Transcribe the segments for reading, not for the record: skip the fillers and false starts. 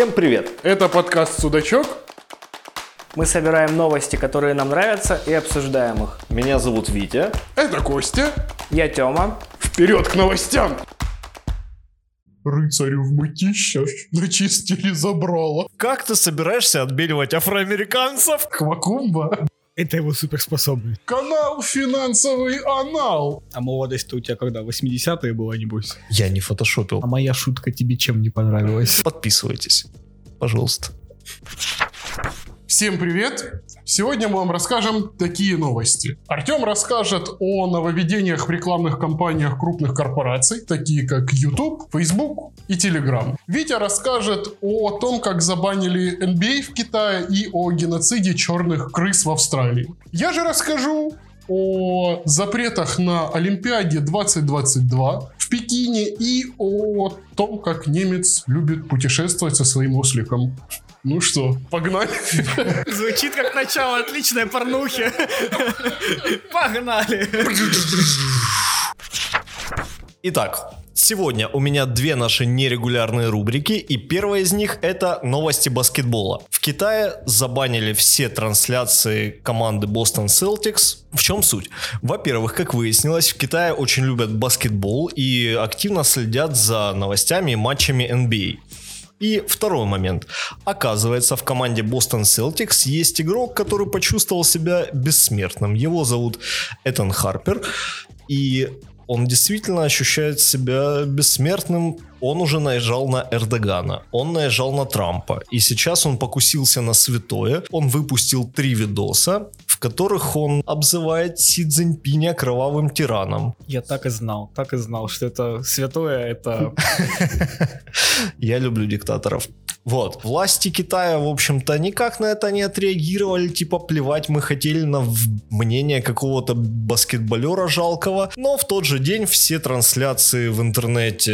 Всем привет! Это подкаст «Судачок». Мы собираем новости, которые нам нравятся, и обсуждаем их. Меня зовут Витя. Это Костя. Я Тёма. Вперед к новостям! Рыцарю в мытищах начистили забрало. Как ты собираешься отбеливать афроамериканцев? Квакумба. Это его суперспособность. Канал «Финансовый анал». А молодость-то у тебя когда? 80-е была, небось? Я не фотошопил. А моя шутка тебе чем не понравилась? Подписывайтесь, пожалуйста. Всем привет! Сегодня мы вам расскажем такие новости. Артем расскажет о нововведениях в рекламных кампаниях крупных корпораций, такие как YouTube, Facebook и Telegram. Витя расскажет о том, как забанили NBA в Китае и о геноциде черных крыс в Австралии. Я же расскажу о запретах на Олимпиаде 2022 в Пекине и о том, как немец любит путешествовать со своим осликом. Ну что, погнали? Звучит как начало отличной порнухи. Погнали! Итак, сегодня у меня две наши нерегулярные рубрики, и первая из них — это новости баскетбола. В Китае забанили все трансляции команды Boston Celtics. В чем суть? Во-первых, как выяснилось, в Китае очень любят баскетбол и активно следят за новостями и матчами NBA. И второй момент. Оказывается, в команде Boston Celtics есть игрок, который почувствовал себя бессмертным. Его зовут Этан Харпер. И он действительно ощущает себя бессмертным. Он уже наезжал на Эрдогана, он наезжал на Трампа. И сейчас он покусился на святое. Он выпустил 3 видоса, в которых он обзывает Си Цзиньпиня кровавым тираном. Я так и знал, что это святое, это... Я люблю диктаторов. Вот. Власти Китая, в общем-то, никак на это не отреагировали. Типа, плевать мы хотели на мнение какого-то баскетболера жалкого. Но в тот же день все трансляции в интернете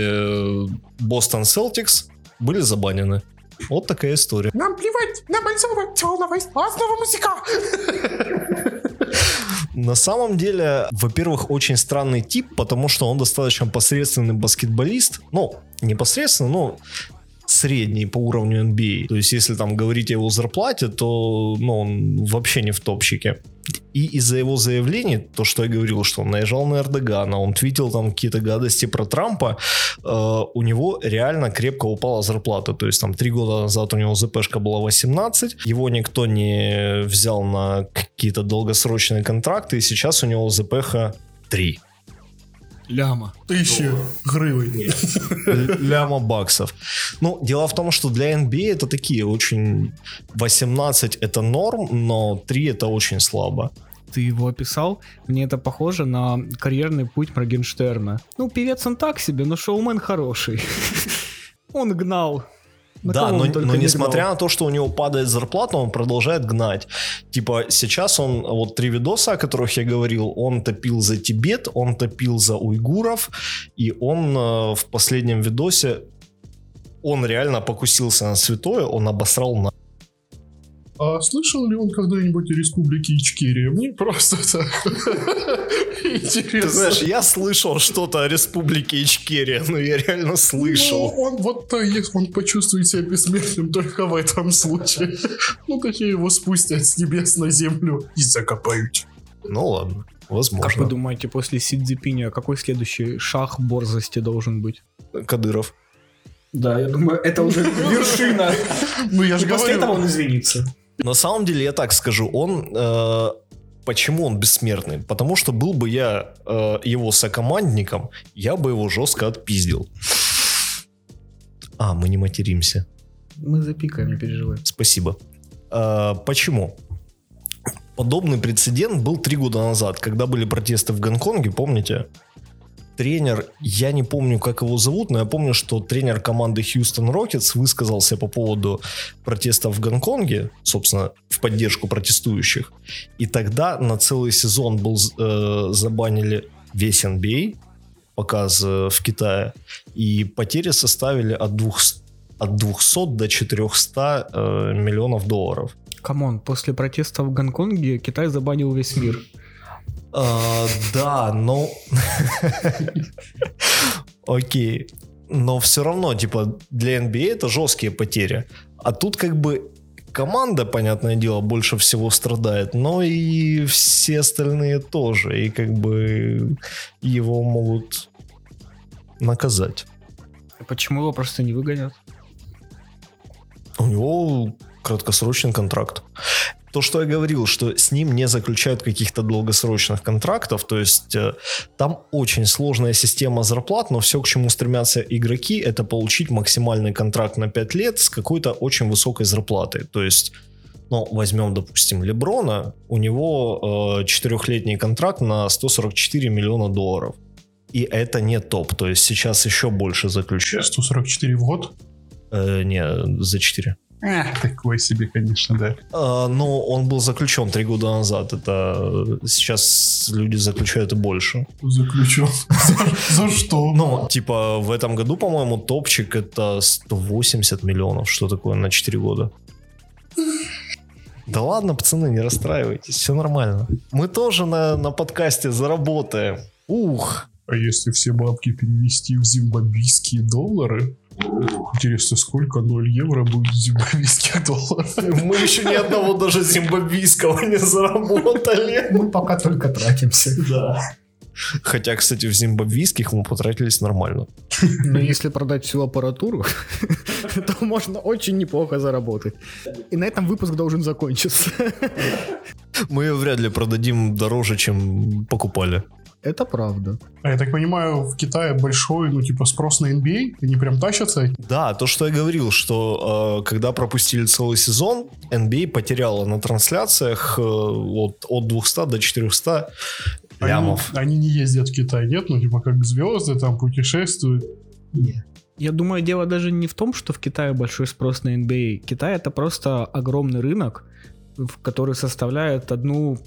Boston Celtics были забанены. Вот такая история. Нам плевать на большого тёмного властного музыка. На самом деле, во-первых, очень странный тип, потому что он достаточно посредственный баскетболист. Ну, непосредственно, но... средний по уровню NBA. То есть, если там говорить о его зарплате, то он вообще не в топчике. И из-за его заявлений, то, что я говорил, что он наезжал на Эрдогана, он твитил там какие-то гадости про Трампа, у него реально крепко упала зарплата. То есть, там 3 года назад у него ЗПшка была 18, его никто не взял на какие-то долгосрочные контракты, и сейчас у него ЗПха 3. Ляма. 1000 гривен. Ляма баксов. Ну, дело в том, что для NBA это такие очень... 18 это норм, но 3 это очень слабо. Ты его описал, мне это похоже на карьерный путь Моргенштерна. Ну, певец он так себе, но шоумен хороший. Он гнал. Да, но несмотря на то, что у него падает зарплата, он продолжает гнать. Типа сейчас он, вот 3 видоса, о которых я говорил, он топил за Тибет, он топил за уйгуров, и он в последнем видосе, он реально покусился на святое, он обосрал на... А слышал ли он когда-нибудь о Республике Ичкерия? Мне просто так интересно. Ты знаешь, я слышал что-то о Республике Ичкерия, но я реально слышал. Он вот он почувствует себя бессмертным только в этом случае. Ну, такие его спустят с небес на землю и закопают. Ну ладно, возможно. Как вы думаете, после Си Цзиньпиня какой следующий шаг борзости должен быть? Кадыров. Да, я думаю, это уже вершина. Ну, я же говорю. После этого он извинится. На самом деле, я так скажу, он... Почему он бессмертный? Потому что был бы я его сокомандником, я бы его жестко отпиздил. А, мы не материмся. Мы запикаем, не переживаем. Спасибо. Почему? Подобный прецедент был 3 года назад, когда были протесты в Гонконге, помните? Тренер, я не помню, как его зовут, но я помню, что тренер команды Хьюстон Рокетс высказался по поводу протестов в Гонконге, собственно, в поддержку протестующих. И тогда на целый сезон был забанили весь NBA, показ в Китае, и потери составили от 200 до 400 миллионов долларов. Камон, после протестов в Гонконге Китай забанил весь мир. Да, но... Окей. но все равно, типа, для NBA это жесткие потери. А тут как бы команда, понятное дело, больше всего страдает, но и все остальные тоже. И как бы его могут наказать. Почему его просто не выгонят? У него краткосрочный контракт. То, что я говорил, что с ним не заключают каких-то долгосрочных контрактов, то есть там очень сложная система зарплат, но все, к чему стремятся игроки, это получить максимальный контракт на 5 лет с какой-то очень высокой зарплатой. То есть, ну, возьмем, допустим, Леброна, у него 4-летний контракт на 144 миллиона долларов. И это не топ, то есть сейчас еще больше заключают. 144 в год? Не, за 4. Такой себе, конечно, да. Но он был заключен 3 года назад. Это сейчас люди заключают и больше. Заключен? За что? Ну, типа, в этом году, по-моему, топчик это 180 миллионов. Что такое на 4 года? Да ладно, пацаны, не расстраивайтесь. Все нормально. Мы тоже на подкасте заработаем. Ух! А если все бабки перевести в зимбабвийские доллары? Интересно, сколько 0 евро будет зимбабвийских долларов? Мы еще ни одного даже зимбабвийского не заработали. Мы пока только тратимся. Да. Хотя, кстати, в зимбабвийских мы потратились нормально. Но если продать всю аппаратуру, то можно очень неплохо заработать. И на этом выпуск должен закончиться. Мы ее вряд ли продадим дороже, чем покупали. Это правда. А я так понимаю, в Китае большой, ну, типа, спрос на NBA? Они прям тащатся? Да, то, что я говорил, что когда пропустили целый сезон, NBA потеряла на трансляциях от 200 до 400 лямов. Они не ездят в Китай, нет? Ну, типа, как звезды там путешествуют. Нет. Я думаю, дело даже не в том, что в Китае большой спрос на NBA. Китай — это просто огромный рынок, который составляет 1/5,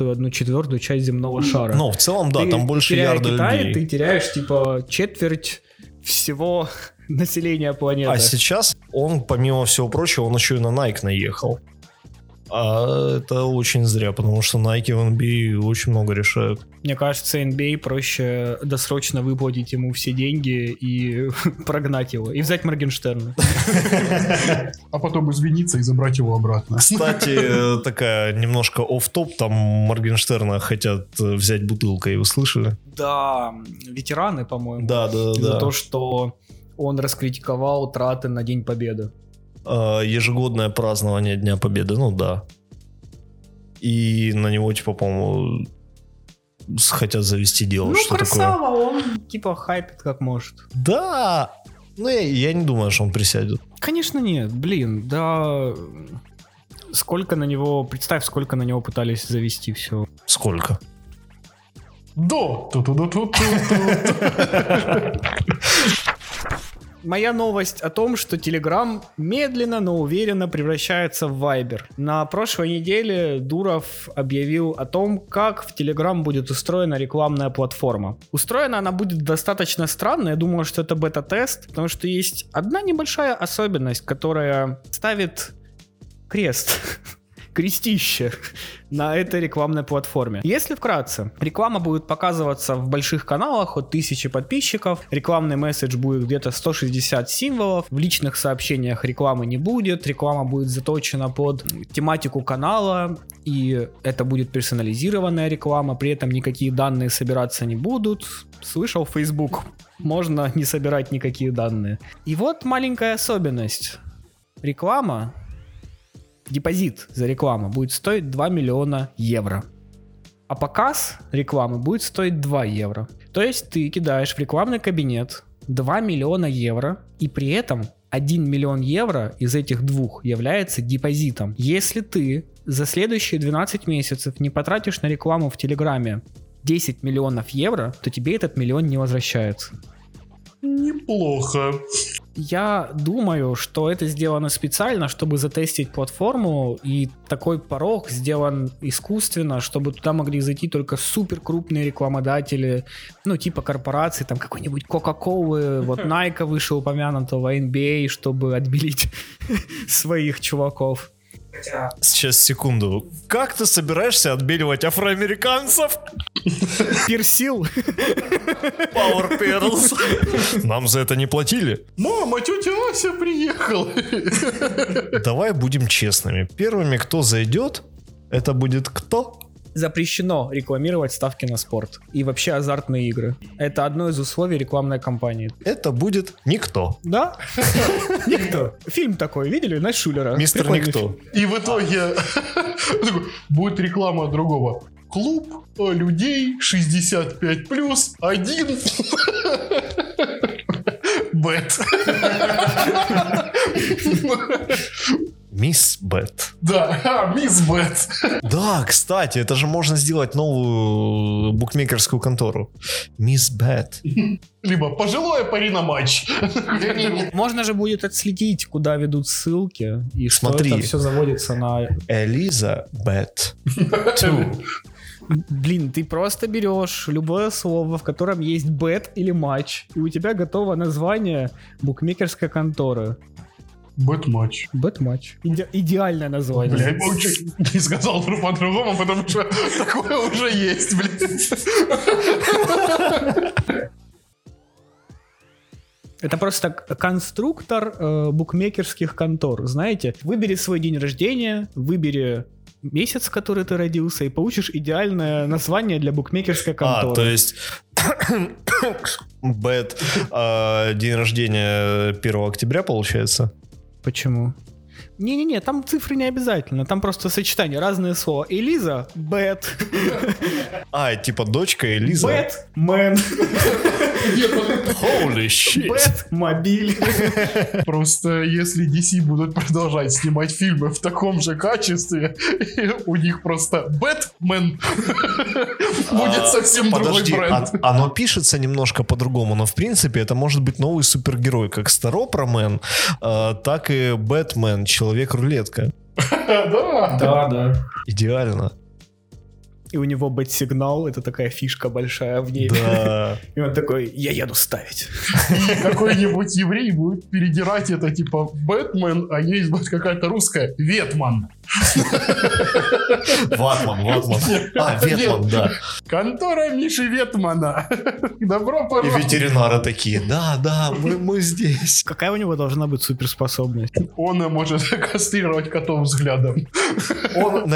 1/4 часть земного шара. Ну, в целом, да, ты, там больше ярда людей. Ты теряешь, типа, четверть всего населения планеты. А сейчас он, помимо всего прочего, он еще и на Nike наехал. А это очень зря, потому что Nike в NBA очень много решают. Мне кажется, NBA проще досрочно выплатить ему все деньги и прогнать его, и взять Моргенштерна. А потом извиниться и забрать его обратно. Кстати, такая немножко офф-топ, там Моргенштерна хотят взять бутылкой, вы слышали? Да, ветераны, по-моему. Да. За то, что он раскритиковал траты на День Победы. Ежегодное празднование Дня Победы, ну да. И на него, типа, по-моему, хотят завести дело. Ну, что красава, такое? Он, типа, хайпит как может. Да! Ну, я не думаю, что он присядет. Конечно нет, блин, да... Сколько на него... Представь, сколько на него пытались завести все. Сколько? Да! Моя новость о том, что Telegram медленно, но уверенно превращается в Viber. На прошлой неделе Дуров объявил о том, как в Telegram будет устроена рекламная платформа. Устроена она будет достаточно странно, я думаю, что это бета-тест, потому что есть одна небольшая особенность, которая ставит крест... крестище на этой рекламной платформе. Если вкратце, реклама будет показываться в больших каналах от 1000 подписчиков, рекламный месседж будет где-то 160 символов, в личных сообщениях рекламы не будет, реклама будет заточена под тематику канала, и это будет персонализированная реклама, при этом никакие данные собираться не будут. Слышал, Facebook, можно не собирать никакие данные. И вот маленькая особенность. Реклама... Депозит за рекламу будет стоить 2 миллиона евро. А показ рекламы будет стоить 2 евро. То есть ты кидаешь в рекламный кабинет 2 миллиона евро, и при этом 1 миллион евро из этих двух является депозитом. Если ты за следующие 12 месяцев не потратишь на рекламу в Телеграме 10 миллионов евро, то тебе этот миллион не возвращается. Неплохо. Я думаю, что это сделано специально, чтобы затестить платформу, и такой порог сделан искусственно, чтобы туда могли зайти только суперкрупные рекламодатели, ну, типа корпораций, там какой-нибудь Кока-Колы, вот Nike выше упомянутого, NBA, чтобы отбелить своих чуваков. Хотя... Сейчас, секунду. Как ты собираешься отбеливать афроамериканцев? Персил. Power Perils. Нам за это не платили. Мама, тетя Ася приехала. Давай будем честными. Первыми, кто зайдет, это будет кто? Запрещено рекламировать ставки на спорт и вообще азартные игры. Это одно из условий рекламной кампании. Это будет никто. Да? Никто. Фильм такой, видели? На Шулера. Мистер Никто. И в итоге будет реклама другого. Клуб людей 65+1. Бет. Мисс Бет. Да, Мисс Бет. Да, кстати, это же можно сделать новую букмекерскую контору. Мисс Бет. Либо пожилое пари на матч. Можно же будет отследить, куда ведут ссылки и что это все заводится на... Элиза Бет. Блин, ты просто берешь любое слово, в котором есть бет или матч, и у тебя готово название букмекерской конторы. Бэтматч. Бэтматч. Идеальное название. Блядь, я чуть не сказал по-другому, потому что такое уже есть, блядь. Это просто конструктор букмекерских контор, знаете. Выбери свой день рождения, выбери месяц, в который ты родился, и получишь идеальное название для букмекерской конторы. А, то есть... Бэт. День рождения 1 октября, получается? Почему? Не-не-не, там цифры не обязательно. Там просто сочетание, разные слова. Элиза, Бэт. А, типа дочка Элиза. Бэтмен. Holy shit. Бэтмобиль. Просто если DC будут продолжать снимать фильмы в таком же качестве, у них просто Бэтмен будет совсем другой бренд. Оно пишется немножко по-другому, но в принципе это может быть новый супергерой, как Старопромен, так и Бэтмен, Человек-рулетка. Да, да, да. Идеально. И у него бэт-сигнал, это такая фишка большая в небе. Да. И он такой, я еду ставить. И какой-нибудь еврей будет передирать это, типа, Бэтмен, а есть вот какая-то русская, Ветман. Ватман. А, Ветман, да. Контора Миши Ветмана. Добро пожаловать. И ветеринары такие, да, мы здесь. Какая у него должна быть суперспособность? Он может кастрировать котов взглядом. Он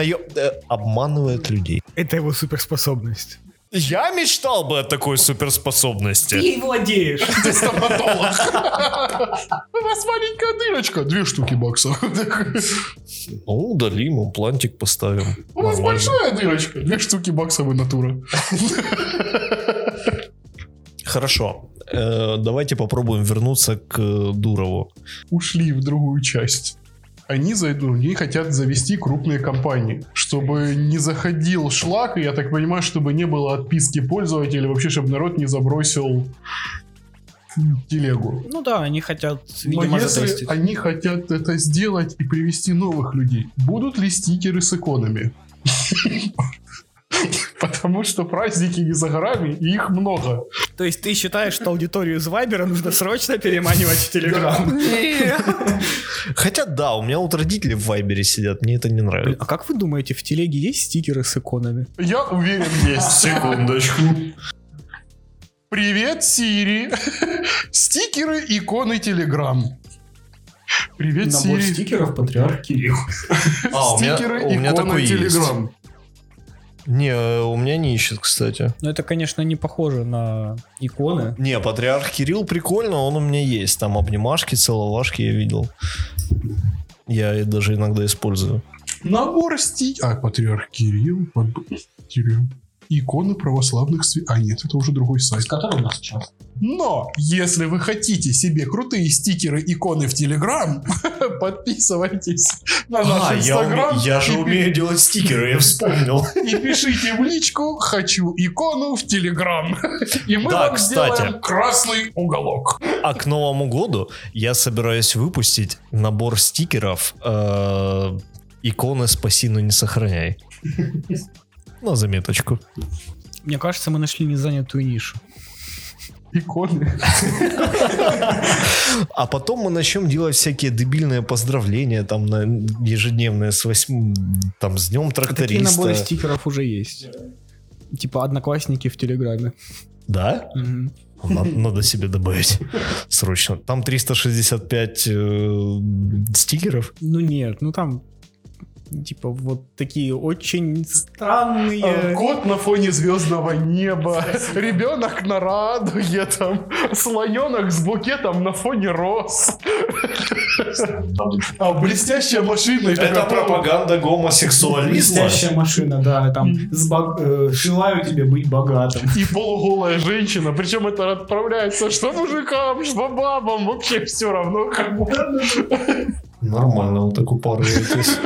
обманывает людей. Это его суперспособность. Я мечтал бы о такой суперспособности. Ты владеешь. Ты стоматолог. У вас маленькая дырочка. 2 штуки бакса. Ну, удалим, имплантик поставим. У вас большая дырочка. 2 штуки бакса вы натура. Хорошо. Давайте попробуем вернуться к Дурову. Ушли в другую часть. Они зайдут, они хотят завести крупные компании, чтобы не заходил шлак, и я так понимаю, чтобы не было отписки пользователей, вообще, чтобы народ не забросил телегу. Ну да, они хотят, видимо, затестить. Они хотят это сделать и привести новых людей. Будут ли стикеры с иконами? Потому что праздники не за горами, и их много. То есть ты считаешь, что аудиторию из Вайбера нужно срочно переманивать в Телеграм? Хотя да, у меня вот родители в Вайбере сидят, мне это не нравится. А как вы думаете, в Телеге есть стикеры с иконами? Я уверен, есть. Секундочку. Привет, Сири. Стикеры, иконы Телеграм. Привет, Сири. Набор стикеров Патриарх Кирилл. Стикеры, иконы Телеграм. Не, у меня не ищет, кстати. Но это, конечно, не похоже на иконы. Не, Патриарх Кирилл прикольно, он у меня есть. Там обнимашки, целовашки я видел. Я даже иногда использую. Набор стикеров. А, Патриарх Кирилл. Иконы православных святых. А, нет, это уже другой сайт. С которым у нас сейчас. Но, если вы хотите себе крутые стикеры, иконы в Телеграм, подписывайтесь на наш Инстаграм. Я же умею делать стикеры, я вспомнил. И пишите в личку «Хочу икону в Телеграм». И мы вам сделаем красный уголок. А к Новому году я собираюсь выпустить набор стикеров «Иконы спаси, но не сохраняй». На заметочку. Мне кажется, мы нашли незанятую нишу. Иконы. А потом мы начнем делать всякие дебильные поздравления там на ежедневные там с днем тракториста. Такие наборы стикеров уже есть. Типа Одноклассники в Телеграме. Да? Надо себе добавить срочно. Там 365 стикеров? Ну нет, ну там типа вот такие очень странные... Кот на фоне звездного неба, спасибо. Ребенок на радуге, там, слоненок с букетом на фоне роз. А блестящая машина... Это пропаганда гомосексуализма. Блестящая машина, да. Там желаю тебе быть богатым. И полуголая женщина. Причем это отправляется что мужикам, что бабам. Вообще все равно как будто... Нормально, он так упарываетесь.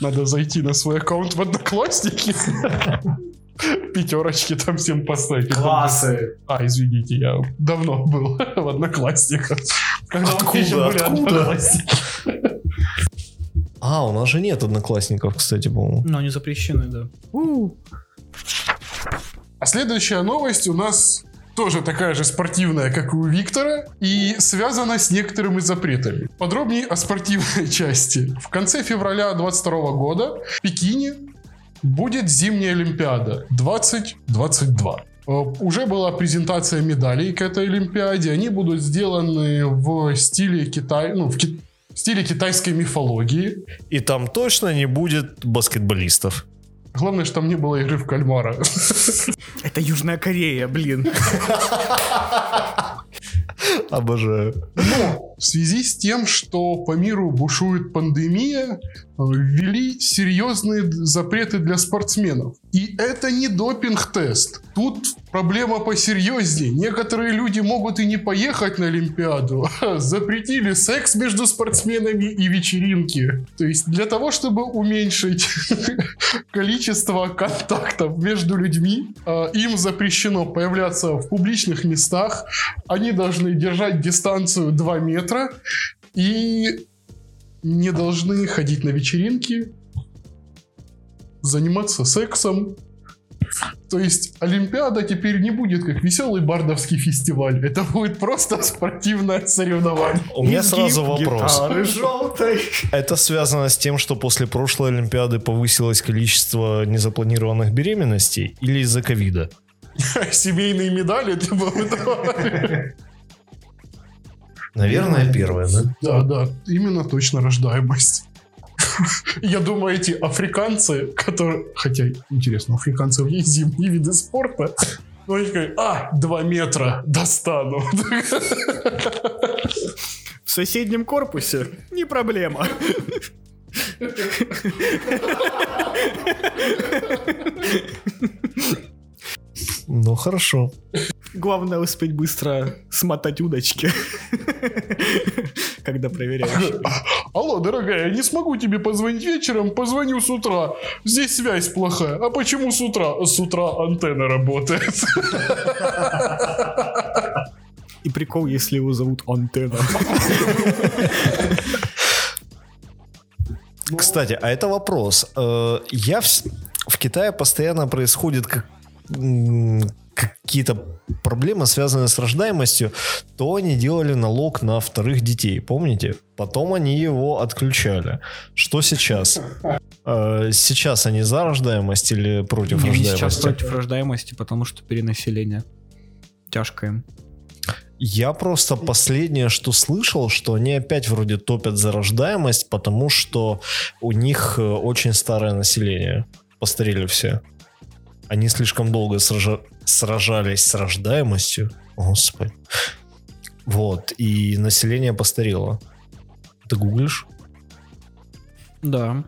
Надо зайти на свой аккаунт в Одноклассники. Пятерочки там всем поставить. Классы. А, извините, я давно был в Одноклассниках. Откуда? А, у нас же нет Одноклассников, кстати, по-моему. Но они запрещены, да. А следующая новость у нас... тоже такая же спортивная, как и у Виктора, и связана с некоторыми запретами. Подробнее о спортивной части. В конце февраля 2022 года в Пекине будет зимняя Олимпиада 2022. Уже была презентация медалей к этой Олимпиаде. Они будут сделаны в стиле Китая, в стиле китайской мифологии. И там точно не будет баскетболистов. Главное, что там не было игры в кальмара. Это Южная Корея, блин. Обожаю. Но в связи с тем, что по миру бушует пандемия, ввели серьезные запреты для спортсменов. И это не допинг-тест. Тут проблема посерьезнее. Некоторые люди могут и не поехать на Олимпиаду. Запретили секс между спортсменами и вечеринки. То есть для того, чтобы уменьшить количество контактов между людьми, им запрещено появляться в публичных местах. Они должны держать дистанцию 2 метра и не должны ходить на вечеринки, заниматься сексом. То есть Олимпиада теперь не будет как веселый бардовский фестиваль. Это будет просто спортивное соревнование. У меня сразу вопрос. Это связано с тем, что после прошлой Олимпиады повысилось количество незапланированных беременностей или из-за ковида? Семейные медали ты бы выдавали. Наверное, первое, да? Да, именно точно рождаемость. Я думаю, эти африканцы, которые... Хотя, интересно, у африканцев есть зимние виды спорта. Но они говорят, 2 метра достану. В соседнем корпусе не проблема. Ну, хорошо. Главное успеть быстро смотать удочки, когда проверяешь. Алло, дорогая, я не смогу тебе позвонить вечером, позвоню с утра. Здесь связь плохая. А почему с утра? С утра антенна работает. И прикол, если его зовут Антенна. Кстати, а это вопрос. В Китае постоянно происходит какие-то проблемы, связанные с рождаемостью, то они делали налог на вторых детей, помните? Потом они его отключали. Что сейчас? Сейчас они за рождаемость или против рождаемости? Сейчас против рождаемости, потому что перенаселение. Тяжко им. Я просто последнее, что слышал, что они опять вроде топят за рождаемость, потому что у них очень старое население. Постарели все. Они слишком долго сражались с рождаемостью. Господи. Вот. И население постарело. Ты гуглишь? Да.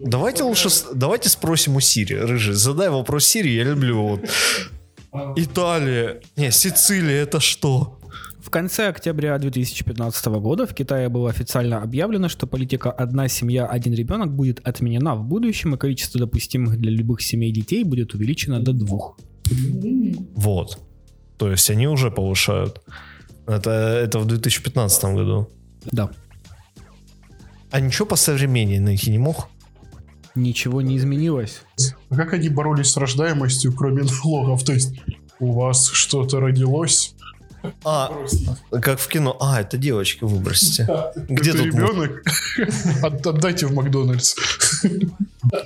Давайте лучше... Давайте спросим у Сири. Рыжий, задай вопрос Сири. Я люблю вот... Италия. Не, Сицилия, это что? В конце октября 2015 года в Китае было официально объявлено, что политика «одна семья, один ребенок» будет отменена в будущем, и количество допустимых для любых семей детей будет увеличено до 2. Вот. То есть они уже повышают. Это в 2015 году. Да. А ничего по современней Nike не мог? Ничего не изменилось. А как они боролись с рождаемостью, кроме налогов? То есть... у вас что-то родилось? Как в кино. Это девочки, выбросите. Да, где это тут ребенок? Отдайте в Макдональдс.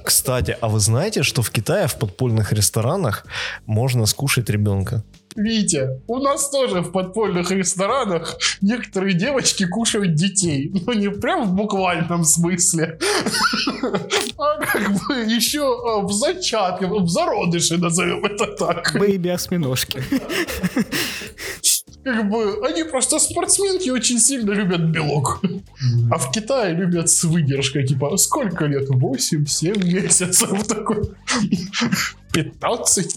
Кстати, а вы знаете, что в Китае в подпольных ресторанах можно скушать ребенка? Витя, у нас тоже в подпольных ресторанах некоторые девочки кушают детей. Но не прям в буквальном смысле, а как бы еще в зачатке, в зародыше, назовем это так. Бэйби-осьминожки. Как бы они просто спортсменки очень сильно любят белок. А в Китае любят с выдержкой. Типа, сколько лет? 8-7 месяцев. Такой 15.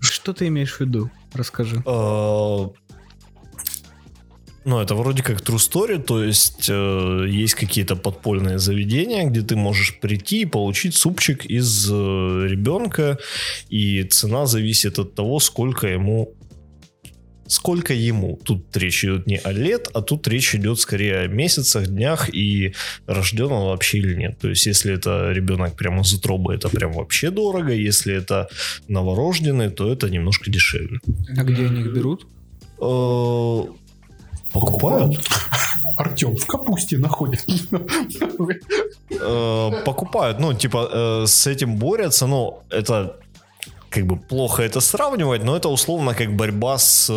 Что ты имеешь в виду? Расскажи. Ну, это вроде как true story, то есть есть какие-то подпольные заведения, где ты можешь прийти и получить супчик из ребенка, и цена зависит от того, сколько ему. Тут речь идет не о лет, а тут речь идет скорее о месяцах, днях и рожден он вообще или нет. То есть, если это ребенок прямо из утробы, это прям вообще дорого. Если это новорожденный, то это немножко дешевле. А где они их берут? Покупают. Артем, в капусте находят. Покупают. Ну, типа, с этим борются, но это... Как бы плохо это сравнивать, но это условно как борьба с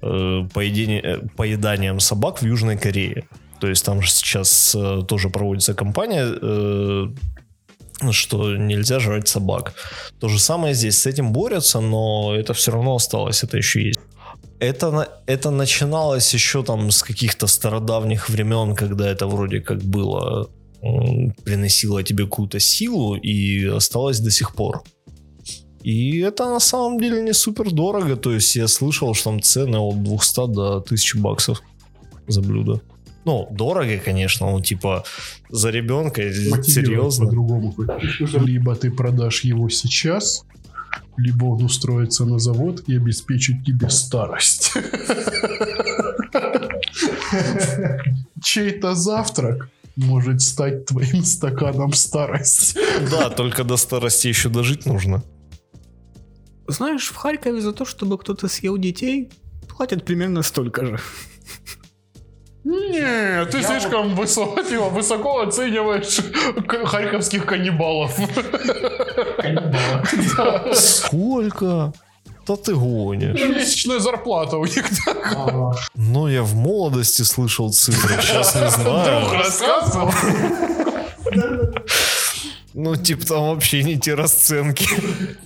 поеданием собак в Южной Корее. То есть там же сейчас тоже проводится кампания, что нельзя жрать собак. То же самое здесь, с этим борются, но это все равно осталось, это еще есть. Это начиналось еще там с каких-то стародавних времен, когда это вроде как было, приносило тебе какую-то силу и осталось до сих пор. И это на самом деле не супер дорого. То есть я слышал, что там цены от 200 до 1000 баксов за блюдо. Ну, дорого, конечно, но типа за ребенка серьезно. По-другому. Либо ты продашь его сейчас, либо он устроится на завод и обеспечит тебе старость. Чей-то завтрак может стать твоим стаканом старости. Да, только до старости еще дожить нужно. Знаешь, в Харькове за то, чтобы кто-то съел детей, платят примерно столько же. Нет, ты слишком высоко оцениваешь харьковских каннибалов. Сколько? Да ты гонишь. Месячная зарплата у них такая. Но я в молодости слышал цифры, сейчас не знаю. Друг рассказывал. Ну, типа, там вообще не те расценки.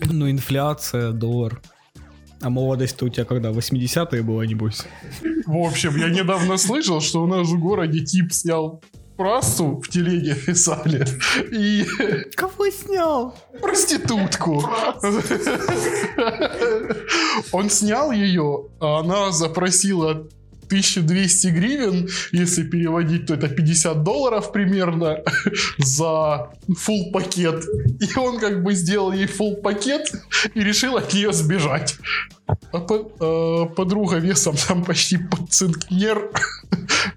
Ну, инфляция, доллар. А молодость-то у тебя когда? 80-е была, небось? В общем, я недавно слышал, что у нас в городе тип снял прасу, в телеге писали. И... Кого снял? Проститутку. Он снял ее, а она запросила... 1200 гривен, если переводить, то это $50 примерно за фулл пакет. И он как бы сделал ей фулл пакет и решил от нее сбежать. А подруга весом там почти под центнер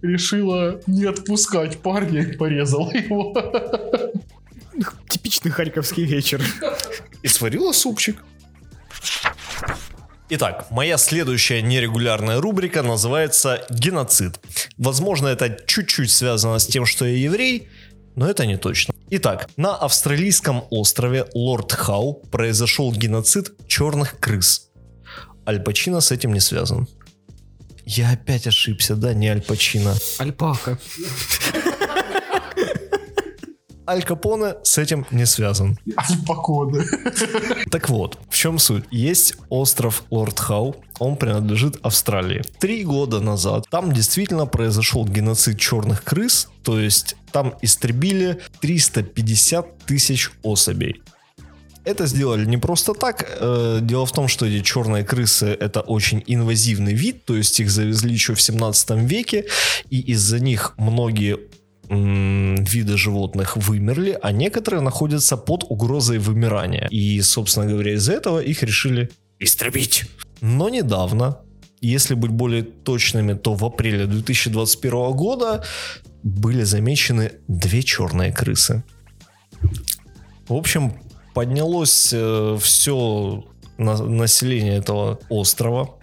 решила не отпускать парня и порезала его. Типичный харьковский вечер. И сварила супчик. Итак, моя следующая нерегулярная рубрика называется «Геноцид». Возможно, это чуть-чуть связано с тем, что я еврей, но это не точно. Итак, на австралийском острове Лорд Хау произошел геноцид черных крыс. Аль Пачино с этим не связан. Я опять ошибся, да, не Аль Пачино. Альпака. Аль Капоне с этим не связан. Аль Паконе. Так вот, в чем суть? Есть остров Лорд Хау, он принадлежит Австралии. 3 года назад там действительно произошел геноцид черных крыс, то есть там истребили 350 тысяч особей. Это сделали не просто так. Дело в том, что эти черные крысы — это очень инвазивный вид, то есть их завезли еще в 17 веке, и из-за них многие виды животных вымерли, а некоторые находятся под угрозой вымирания. И, собственно говоря, из-за этого их решили истребить. Но недавно, если быть более точными, то в апреле 2021 года были замечены 2 черные крысы. В общем, поднялось все население этого острова,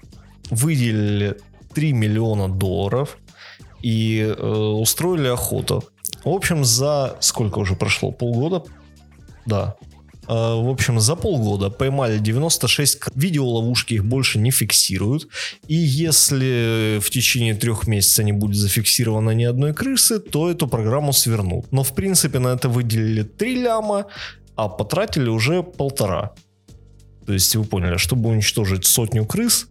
выделили $3 миллиона и устроили охоту. В общем, за сколько уже прошло? Полгода? Да. В общем, за полгода поймали 96 видеоловушки, их больше не фиксируют. И если в течение 3 месяцев не будет зафиксировано ни одной крысы, то эту программу свернут. Но в принципе на это выделили $3 ляма, а потратили уже 1,5. То есть вы поняли, чтобы уничтожить 100 крыс,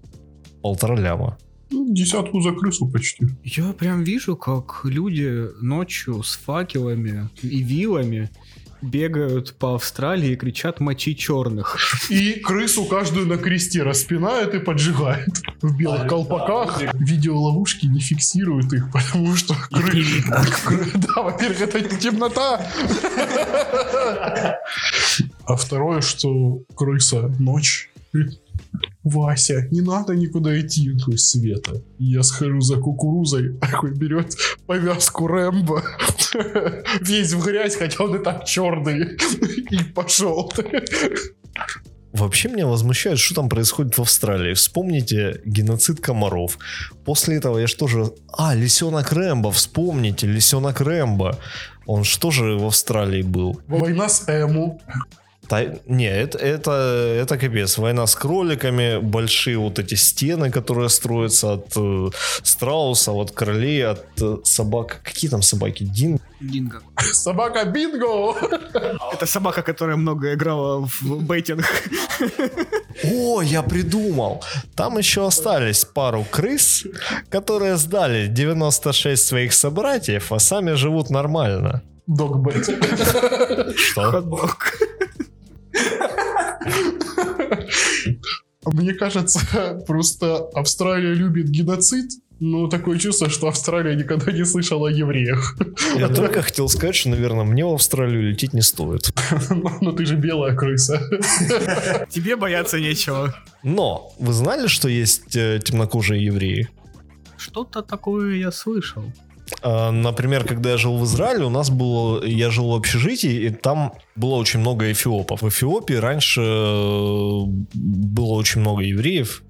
$1,5 ляма. Десятку за крысу почти. Я прям вижу, как люди ночью с факелами и вилами бегают по Австралии и кричат: «Мочи черных!» И крысу каждую на кресте распинают и поджигают. В белых колпаках. Видеоловушки не фиксируют их, потому что крысы... Да, во-первых, это темнота. А второе, что крыса ночь. Вася, не надо никуда идти, то Света. Я схожу за кукурузой, такой берет повязку Рэмбо, весь в грязь, хотя он и так черный, и пошел. Вообще меня возмущает, что там происходит в Австралии. Вспомните геноцид комаров. После этого я что же... Лисенок Рэмбо, вспомните, Лисенок Рэмбо. Он что же в Австралии был? Война с Эму. Не, это капец. Война с кроликами, большие вот эти стены, которые строятся от страусов, от королей, от собак. Какие там собаки? Динго. Собака Бинго! Это собака, которая много играла в бейтинг. О, я придумал. Там еще остались пару крыс, которые сдали 96 своих собратьев, а сами живут нормально. Догбейт. Что? Хот-дог. Мне кажется, просто Австралия любит геноцид, но такое чувство, что Австралия никогда не слышала о евреях. Я только хотел сказать, что, наверное, мне в Австралию лететь не стоит. Но ты же белая крыса. Тебе бояться нечего. Но вы знали, что есть темнокожие евреи? Что-то такое я слышал. Например, когда я жил в Израиле, я жил в общежитии, и там было очень много эфиопов. В Эфиопии раньше было очень много евреев.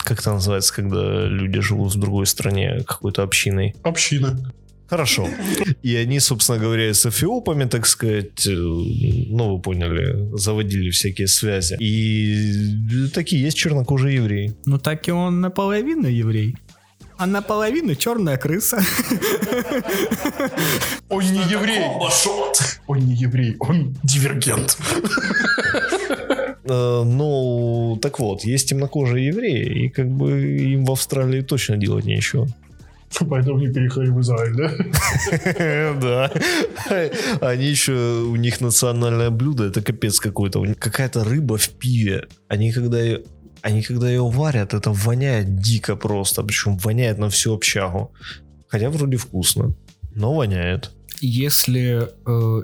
Как это называется, когда люди живут в другой стране какой-то общиной? Община. Хорошо. И они, собственно говоря, с эфиопами, так сказать, ну вы поняли, заводили всякие связи. И такие есть чернокожие евреи. Ну так и он наполовину еврей. А наполовину черная крыса. Он не еврей. Он не еврей, он дивергент. Ну, так вот, есть темнокожие евреи, и как бы им в Австралии точно делать нечего. Поэтому не переходим в Израиль, да? Да. Они еще, у них национальное блюдо, это капец какой-то. Какая-то рыба в пиве. Они когда ее варят, это воняет дико просто. Причем воняет на всю общагу. Хотя вроде вкусно, но воняет. Если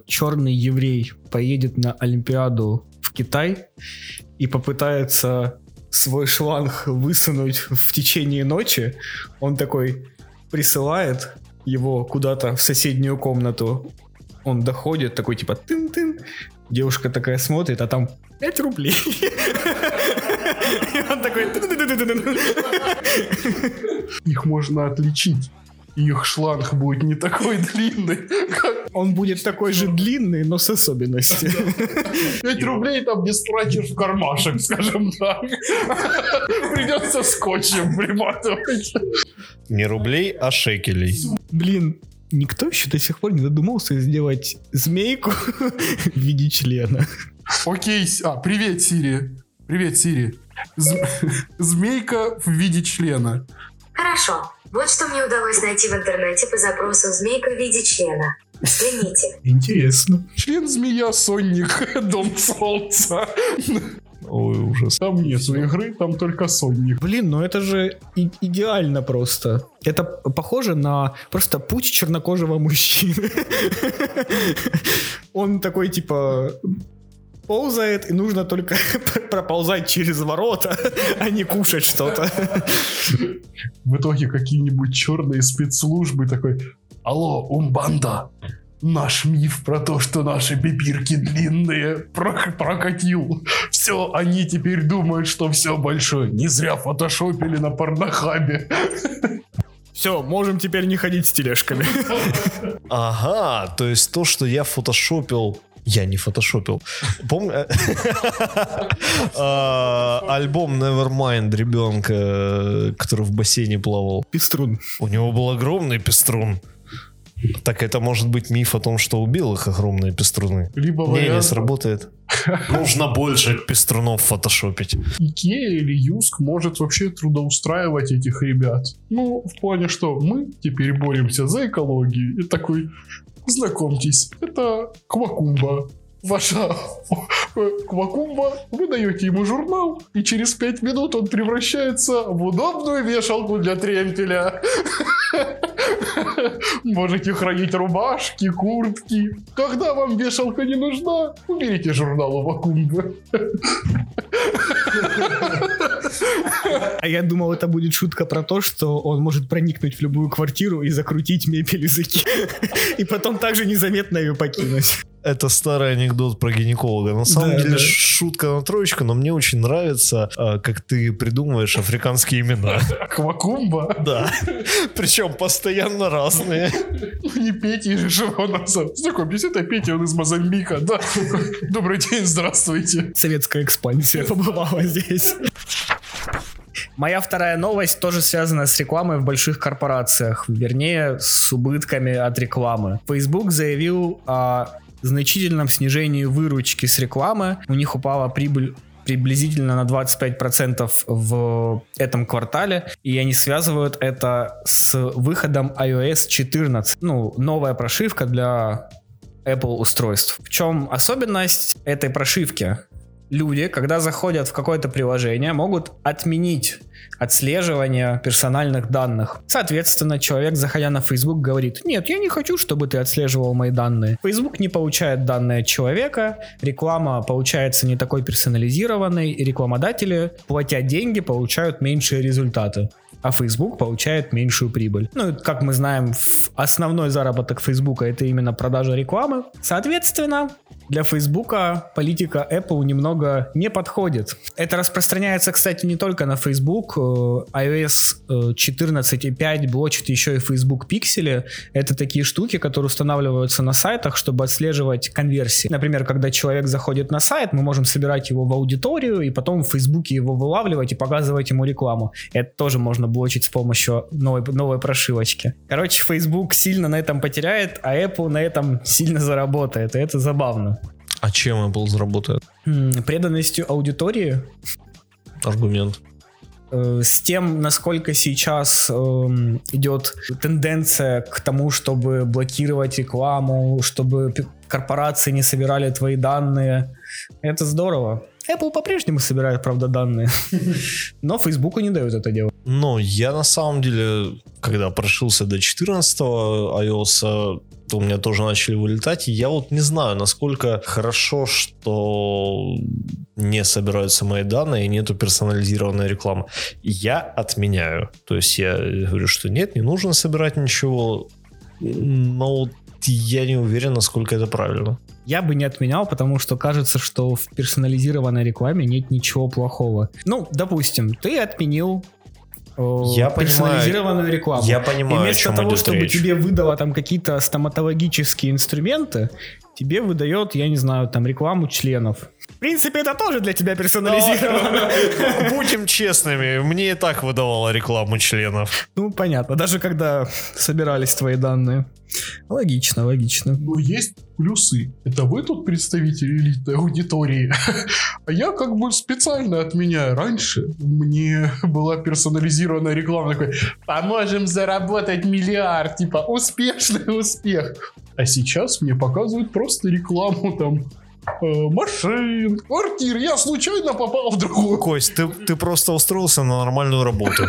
черный еврей поедет на Олимпиаду в Китай и попытается свой шланг высунуть в течение ночи, он такой присылает его куда-то в соседнюю комнату. Он доходит, такой типа тын-тын. Девушка такая смотрит, а там 5 рублей. И он такой... Их можно отличить. Их шланг будет не такой длинный. Он будет такой же длинный, но с особенностью. 5 рублей там не стратишь в кармашек, скажем так. Придется скотчем приматывать. Не рублей, а шекелей. Блин. Никто еще до сих пор не додумался сделать змейку в виде члена. Окей, привет, Сири. Привет, Сири. Змейка в виде члена. Хорошо. Вот что мне удалось найти в интернете по запросу «змейка в виде члена». Взгляните. Интересно. Член змея, сонник, дом солнца. Ой, ужас. Там нету игры, там только сонник. Блин, ну это же идеально просто. Это похоже на просто путь чернокожего мужчины. Он такой типа ползает, и нужно только проползать через ворота, а не кушать что-то. В итоге какие-нибудь черные спецслужбы такой: «Алло, Умбанда! наш миф про то, что наши пипирки длинные, прокатил. Все, они теперь думают, что все большое. Не зря фотошопили на порнохабе. Все, можем теперь не ходить с тележками. Ага, то есть то, что я фотошопил... Я не фотошопил. Помню... Альбом Nevermind ребенка, который в бассейне плавал. Пеструн. У него был огромный пеструн. Так это может быть миф о том, что у белых огромные пеструны. Не сработает. Нужно больше пеструнов фотошопить. Икея или Юск может вообще трудоустраивать этих ребят. Ну, в плане, что мы теперь боремся за экологию. И такой... Знакомьтесь, это Квакумба. Ваша Квакумба, вы даете ему журнал, и через 5 минут он превращается в удобную вешалку для тремпеля. Можете хранить рубашки, куртки. Когда вам вешалка не нужна, уберите журнал у Квакумбы. А я думал, это будет шутка про то, что он может проникнуть в любую квартиру и закрутить мебель из Икеи, и потом также незаметно ее покинуть. Это старый анекдот про гинеколога. На самом деле шутка на троечку, но мне очень нравится, как ты придумываешь африканские имена. Квакумба? Да. Причем постоянно разные. Не Петя и Живоносов. Знакомьтесь, это Петя, он из Мозамбика. Да. Добрый день, здравствуйте. Советская экспансия побывала здесь. Моя вторая новость тоже связана с рекламой в больших корпорациях. Вернее, с убытками от рекламы. Facebook заявил о значительном снижении выручки с рекламы. У них упала прибыль приблизительно на 25% в этом квартале, и они связывают это с выходом iOS 14. Ну, новая прошивка для Apple устройств. В чем особенность этой прошивки? Люди, когда заходят в какое-то приложение, могут отменить отслеживание персональных данных. Соответственно, человек, заходя на Facebook, говорит: «Нет, я не хочу, чтобы ты отслеживал мои данные». Facebook не получает данные от человека, реклама получается не такой персонализированной, и рекламодатели, платя деньги, получают меньшие результаты, а Facebook получает меньшую прибыль. Ну, как мы знаем, основной заработок Facebook — это именно продажа рекламы. Соответственно, для Facebook политика Apple немного не подходит. Это распространяется, кстати, не только на Facebook. iOS 14.5 блочит еще и Facebook пиксели. Это такие штуки, которые устанавливаются на сайтах, чтобы отслеживать конверсии. Например, когда человек заходит на сайт, мы можем собирать его в аудиторию и потом в Facebook его вылавливать и показывать ему рекламу. Это тоже можно блочить с помощью новой прошивочки. Короче, Facebook сильно на этом потеряет, а Apple на этом сильно заработает. И это забавно. А чем Apple заработает? Преданностью аудитории. Аргумент. С тем, насколько сейчас идет тенденция к тому, чтобы блокировать рекламу, чтобы корпорации не собирали твои данные. Это здорово. Apple по-прежнему собирает, правда, данные, но Facebook'у не дают это делать. Ну, я на самом деле, когда прошился до 14-го iOS, то у меня тоже начали вылетать, и я вот не знаю, насколько хорошо, что не собираются мои данные и нету персонализированной рекламы. Я отменяю. То есть я говорю, что нет, не нужно собирать ничего, но я не уверен, насколько это правильно. Я бы не отменял, потому что кажется, что в персонализированной рекламе нет ничего плохого. Ну, допустим, ты отменил персонализированную рекламу. Я понимаю, и вместо того, чтобы тебе выдало там какие-то стоматологические инструменты, тебе выдает, я не знаю, там рекламу членов. В принципе, это тоже для тебя персонализировано. Будем честными, мне и так выдавало рекламу членов. Ну, понятно, даже когда собирались твои данные. Логично, логично. Но есть плюсы. Это вы тут представители элитной аудитории. А я как бы специально отменяю. Раньше мне была персонализированная реклама такой: поможем заработать миллиард. Типа успешный успех. А сейчас мне показывают просто рекламу там машин, квартир. Я случайно попал в другую. Кость, ты просто устроился на нормальную работу.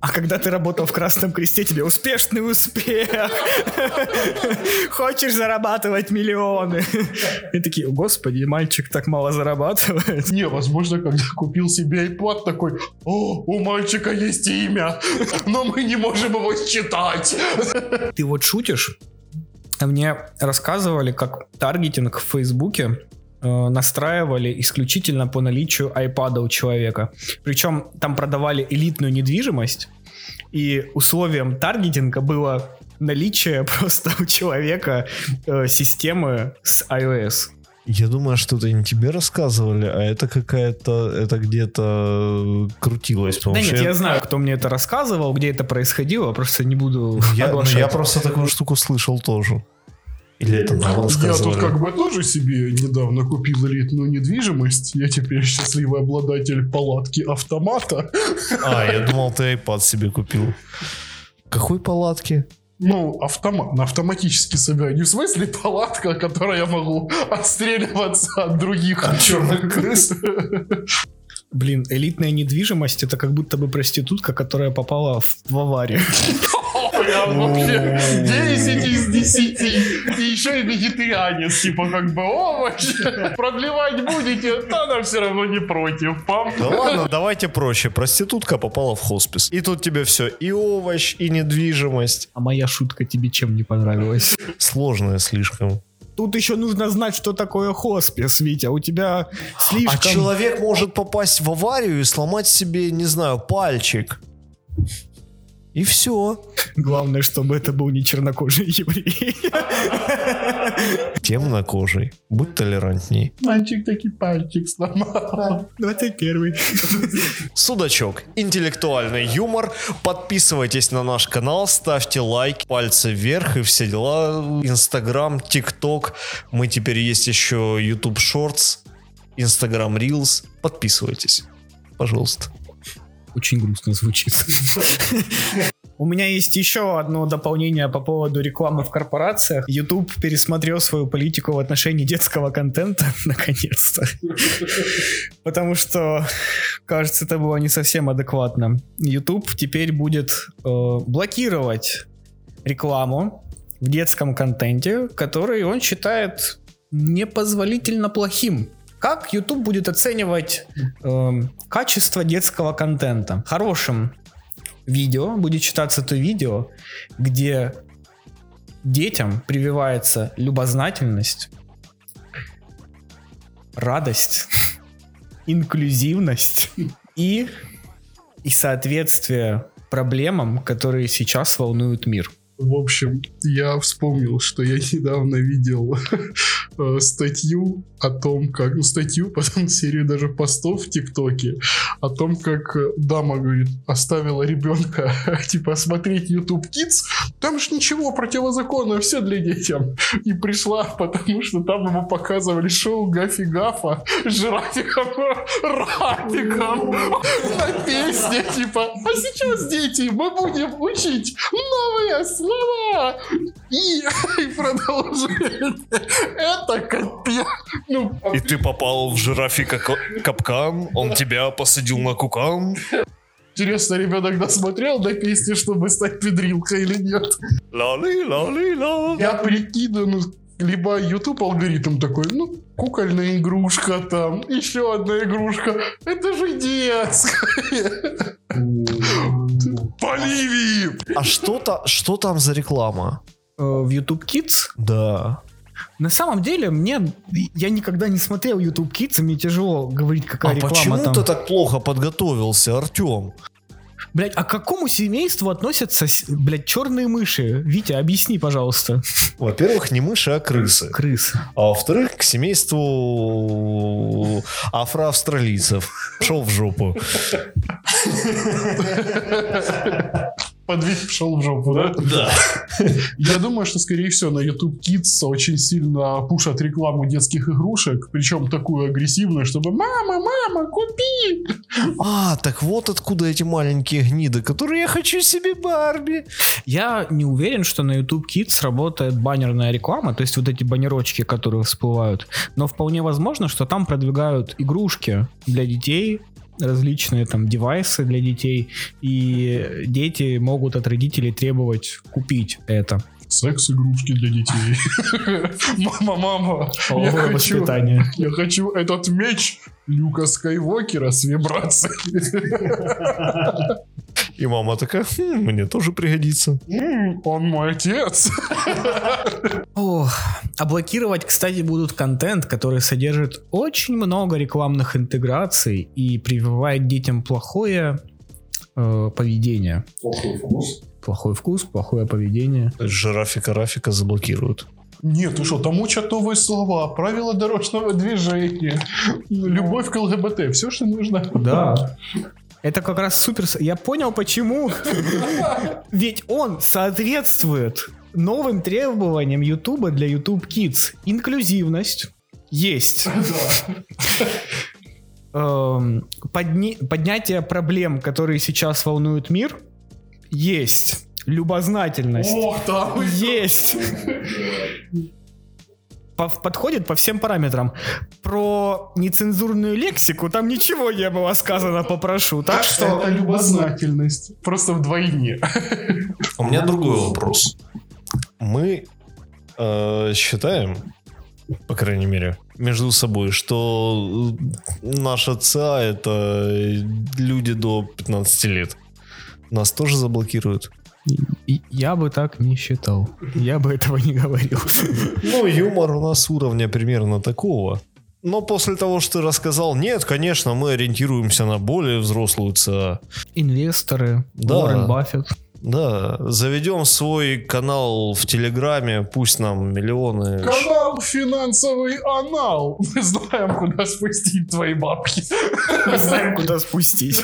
А когда ты работал в Красном Кресте, тебе успешный успех. Хочешь зарабатывать миллионы. И такие: господи, мальчик так мало зарабатывает. Не, возможно, когда купил себе iPad, такой: о, у мальчика есть имя, но мы не можем его считать. Ты вот шутишь, мне рассказывали, как таргетинг в Фейсбуке настраивали исключительно по наличию iPad'а у человека. Причем там продавали элитную недвижимость, и условием таргетинга было наличие просто у человека системы с iOS. Я думаю, что это не тебе рассказывали, а это какая-то, это где-то крутилось. Да нет, я знаю, кто мне это рассказывал, где это происходило, просто не буду оглашать. Я просто такую штуку слышал тоже. Или это нам рассказывали? Я тут как бы тоже себе недавно купил элитную недвижимость. Я теперь счастливый обладатель палатки автомата. А, я думал, ты iPad себе купил. Какой палатки? Ну, автомат, на автоматически собираю. Не в смысле палатка, которой я могу отстреливаться от других черных крыс. Блин, элитная недвижимость — это как будто бы проститутка, которая попала в аварию. Вообще 10 из 10. И еще и вегетарианец, типа как бы овощ. Продлевать будете? Да, нам все равно не против. Да ладно, давайте проще. Проститутка попала в хоспис. И тут тебе все. И овощ, и недвижимость. А моя шутка тебе чем не понравилась? Сложная слишком. Тут еще нужно знать, что такое хоспис, Витя. У тебя слишком... А человек может попасть в аварию и сломать себе, не знаю, пальчик. И все. Главное, чтобы это был не чернокожий еврей. Темнокожий. Будь толерантней. Мальчик таки пальчик сломал. 21-й. Судачок. Интеллектуальный юмор. Подписывайтесь на наш канал, ставьте лайк, пальцы вверх и все дела. Инстаграм, ТикТок. Мы теперь есть еще YouTube Shorts, Instagram Reels. Подписывайтесь. Пожалуйста. Очень грустно звучит. У меня есть еще одно дополнение по поводу рекламы в корпорациях. YouTube пересмотрел свою политику в отношении детского контента, наконец-то. Потому что, кажется, это было не совсем адекватно. YouTube теперь будет блокировать рекламу в детском контенте, который он считает непозволительно плохим. Как YouTube будет оценивать качество детского контента? Хорошим видео будет считаться то видео, где детям прививается любознательность, радость, инклюзивность и соответствие проблемам, которые сейчас волнуют мир. В общем, я вспомнил, что я недавно видел статью о том, как... Ну, статью, потом серию даже постов в ТикТоке, о том, как дама, говорит, оставила ребенка, типа, смотреть YouTube Kids, там же ничего противозаконного, все для детям. И пришла, потому что там ему показывали шоу Гафи-Гафа с жирафиком, ратиком на песне, типа, а сейчас, дети, мы будем учить новые слова! И продолжает. Это капец. Ну, и ты попал в жирафика капкан, он тебя посадил на кукан. Интересно, ребенок досмотрел до песни, чтобы стать педрилкой или нет? Лали-лали-лали. Я прикидываю, ну, либо YouTube алгоритм такой, ну, кукольная игрушка там, еще одна игрушка. Это же детская. Боливии! А что там за реклама? В YouTube Kids? Да. На самом деле, я никогда не смотрел YouTube Kids, мне тяжело говорить, какая реклама там. А почему ты так плохо подготовился, Артем? Блять, а к какому семейству относятся, блять, черные мыши? Витя, объясни, пожалуйста. Во-первых, не мыши, а крысы. Крысы. А во-вторых, к семейству афроавстралийцев. Шел в жопу. Подвиг шел в жопу, да? Да. Я думаю, что, скорее всего, на YouTube Kids очень сильно пушат рекламу детских игрушек, причем такую агрессивную, чтобы «Мама, мама, купи!» А, так вот откуда эти маленькие гниды, которые «Я хочу себе Барби!» Я не уверен, что на YouTube Kids работает баннерная реклама, то есть вот эти баннерочки, которые всплывают, но вполне возможно, что там продвигают игрушки для детей, различные там девайсы для детей, и дети могут от родителей требовать купить это. Секс-игрушки для детей. Мама, мама, я хочу этот меч Люка Скайуокера с вибрацией. И мама такая, мне тоже пригодится. Он мой отец. Ох, а блокировать, кстати, будут контент, который содержит очень много рекламных интеграций и прививает детям плохое поведение. Плохой вкус. Плохой вкус, плохое поведение. Жирафика-рафика заблокируют. Нет, ты что, там учат новые слова, правила дорожного движения, любовь к ЛГБТ, все, что нужно. Да. Это как раз супер... Я понял, почему. Ведь он соответствует новым требованиям Ютуба для YouTube Kids. Инклюзивность есть. Поднятие проблем, которые сейчас волнуют мир, есть. Любознательность есть. Подходит по всем параметрам. Про нецензурную лексику там ничего не было сказано, попрошу. Так что... Это любознательность. Просто вдвойне. У меня другой вопрос. Мы считаем, по крайней мере, между собой, что наша ЦА — это люди до 15 лет. Нас тоже заблокируют. И я бы так не считал. Я бы этого не говорил. Ну, юмор у нас уровня примерно такого. Но после того, что ты рассказал, нет, конечно, мы ориентируемся на более взрослую ЦА. Инвесторы, Уоррен Баффет. Да, заведем свой канал в Телеграме, пусть нам миллионы... Канал финансовый анал. Мы знаем, куда спустить твои бабки. Мы знаем, куда спустить.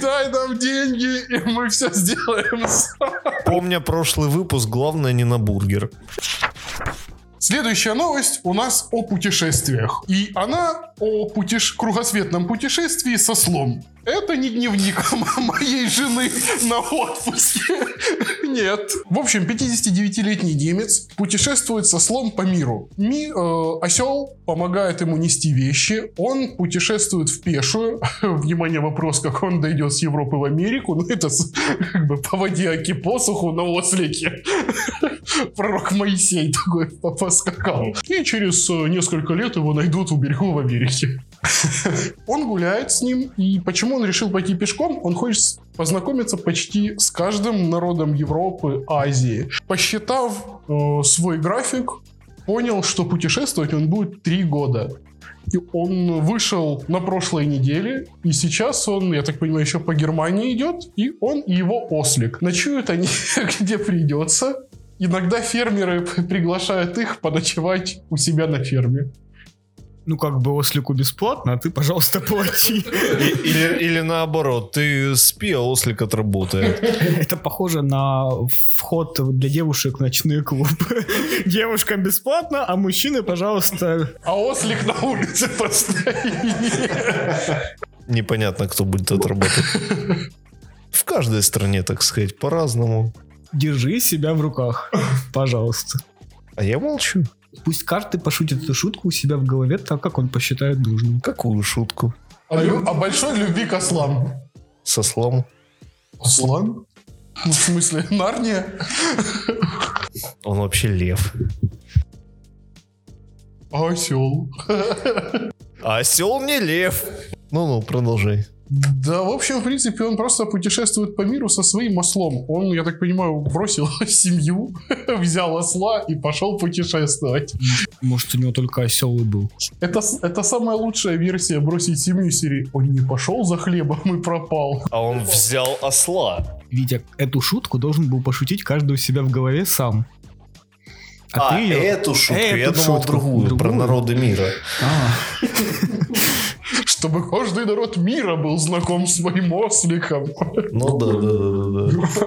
Дай нам деньги, и мы все сделаем. Помня прошлый выпуск, главное не на бургер. Следующая новость у нас о путешествиях. И она о кругосветном путешествии со слом. Это не дневник моей жены на отпуске. Нет. В общем, 59-летний немец путешествует со слом по миру. Осел помогает ему нести вещи. Он путешествует в пешую. Внимание, вопрос, как он дойдет с Европы в Америку. Ну, это как бы по воде аки посуху на ослике. Пророк Моисей такой поскакал. И через несколько лет его найдут у берегов в Америке. Он гуляет с ним. И почему он решил пойти пешком? Он хочет познакомиться почти с каждым народом Европы, Азии. Посчитав свой график, понял, что путешествовать он будет 3 года. И он вышел на прошлой неделе, и сейчас он, я так понимаю, еще по Германии идет. И он и его ослик. Ночуют они где придется. Иногда фермеры приглашают их поночевать у себя на ферме. Ну, как бы ослику бесплатно, а ты, пожалуйста, плати. Или наоборот, ты спи, а ослик отработает. Это похоже на вход для девушек в ночные клубы. Девушкам бесплатно, а мужчины, пожалуйста... А ослик на улице постоит. Непонятно, кто будет отрабатывать. В каждой стране, так сказать, по-разному. Держи себя в руках, пожалуйста. А я молчу. Пусть каждый пошутит эту шутку у себя в голове, так как он посчитает нужным. Какую шутку? О большой любви к ослам. С ослам. Ослам? Ну, в смысле, Нарния? Он вообще лев. А осел? Осел не лев. Ну-ну, продолжай. Да, в общем, в принципе, он просто путешествует по миру со своим ослом. Он, я так понимаю, бросил семью, взял осла и пошел путешествовать. Может, у него только осел и был. Это самая лучшая версия бросить семью серии. Он не пошел за хлебом и пропал. А он взял осла. Витя, эту шутку должен был пошутить каждый у себя в голове сам. А ты эту шутку? Я думал другую, про народы мира. Чтобы каждый народ мира был знаком с своим осликом. Ну да.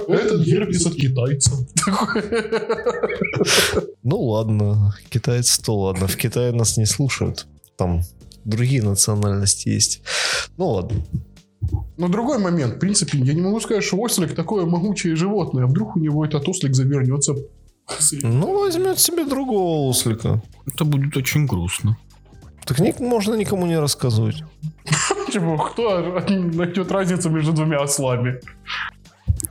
Этот герпес от китайцев. Ну ладно, китайцы то ладно. В Китае нас не слушают. Там другие национальности есть. Ну ладно. Но другой момент. В принципе, я не могу сказать, что ослик такое могучее животное. А вдруг у него этот ослик завернется? Ну, возьмет себе другого ослика. Это будет очень грустно. Так можно никому не рассказывать. Почему? Кто найдет разницу между двумя ослами?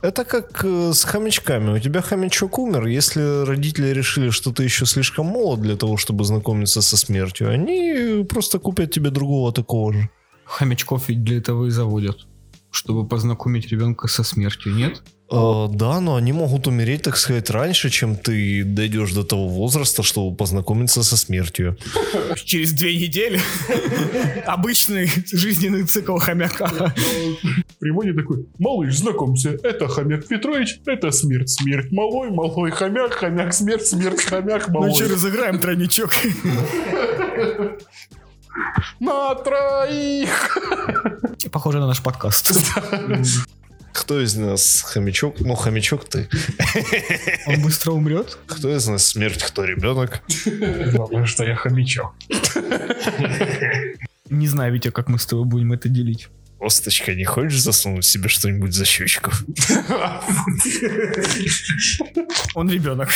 Это как с хомячками. У тебя хомячок умер. Если родители решили, что ты еще слишком молод для того, чтобы знакомиться со смертью, они просто купят тебе другого такого же. хомячков ведь для этого и заводят, чтобы познакомить ребенка со смертью, нет? Да, но они могут умереть, так сказать, раньше, чем ты дойдешь до того возраста, чтобы познакомиться со смертью. Через 2 недели. Обычный жизненный цикл хомяка. Приводит такой: малыш, знакомься, это хомяк Петрович, это смерть, смерть, малой, малой, хомяк, хомяк, смерть, смерть, хомяк, малой. Ну что, разыграем тройничок? На троих! Похоже на наш подкаст. Кто из нас хомячок? Ну, хомячок ты. Он быстро умрет? Кто из нас смерть, кто ребенок? Главное, что я хомячок. Не знаю, Витя, как мы с тобой будем это делить. Косточка, не хочешь засунуть себе что-нибудь за щечку? Он ребенок.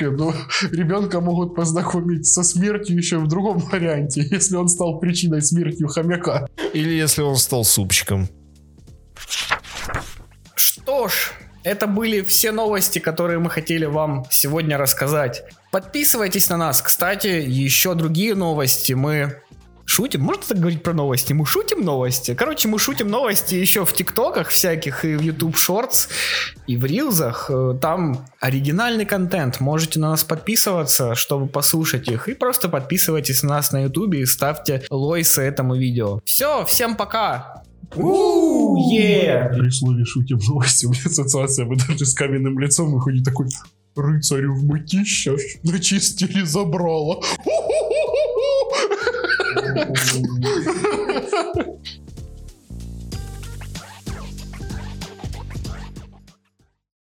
Ну, ребенка могут познакомить со смертью еще в другом варианте, если он стал причиной смерти хомяка. Или если он стал супчиком. Что ж, это были все новости, которые мы хотели вам сегодня рассказать. Подписывайтесь на нас. Кстати, еще другие новости мы... Шутим? Можно так говорить про новости? Мы шутим новости? Короче, мы шутим новости еще в ТикТоках всяких, и в YouTube Shorts, и в Рилзах. Там оригинальный контент. Можете на нас подписываться, чтобы послушать их. И просто подписывайтесь на нас на YouTube и ставьте лойсы этому видео. Все, всем пока! При слове «шутим новости» у меня ассоциация, вы даже с каменным лицом выходит такой: рыцарю в мытищах начистили забрало.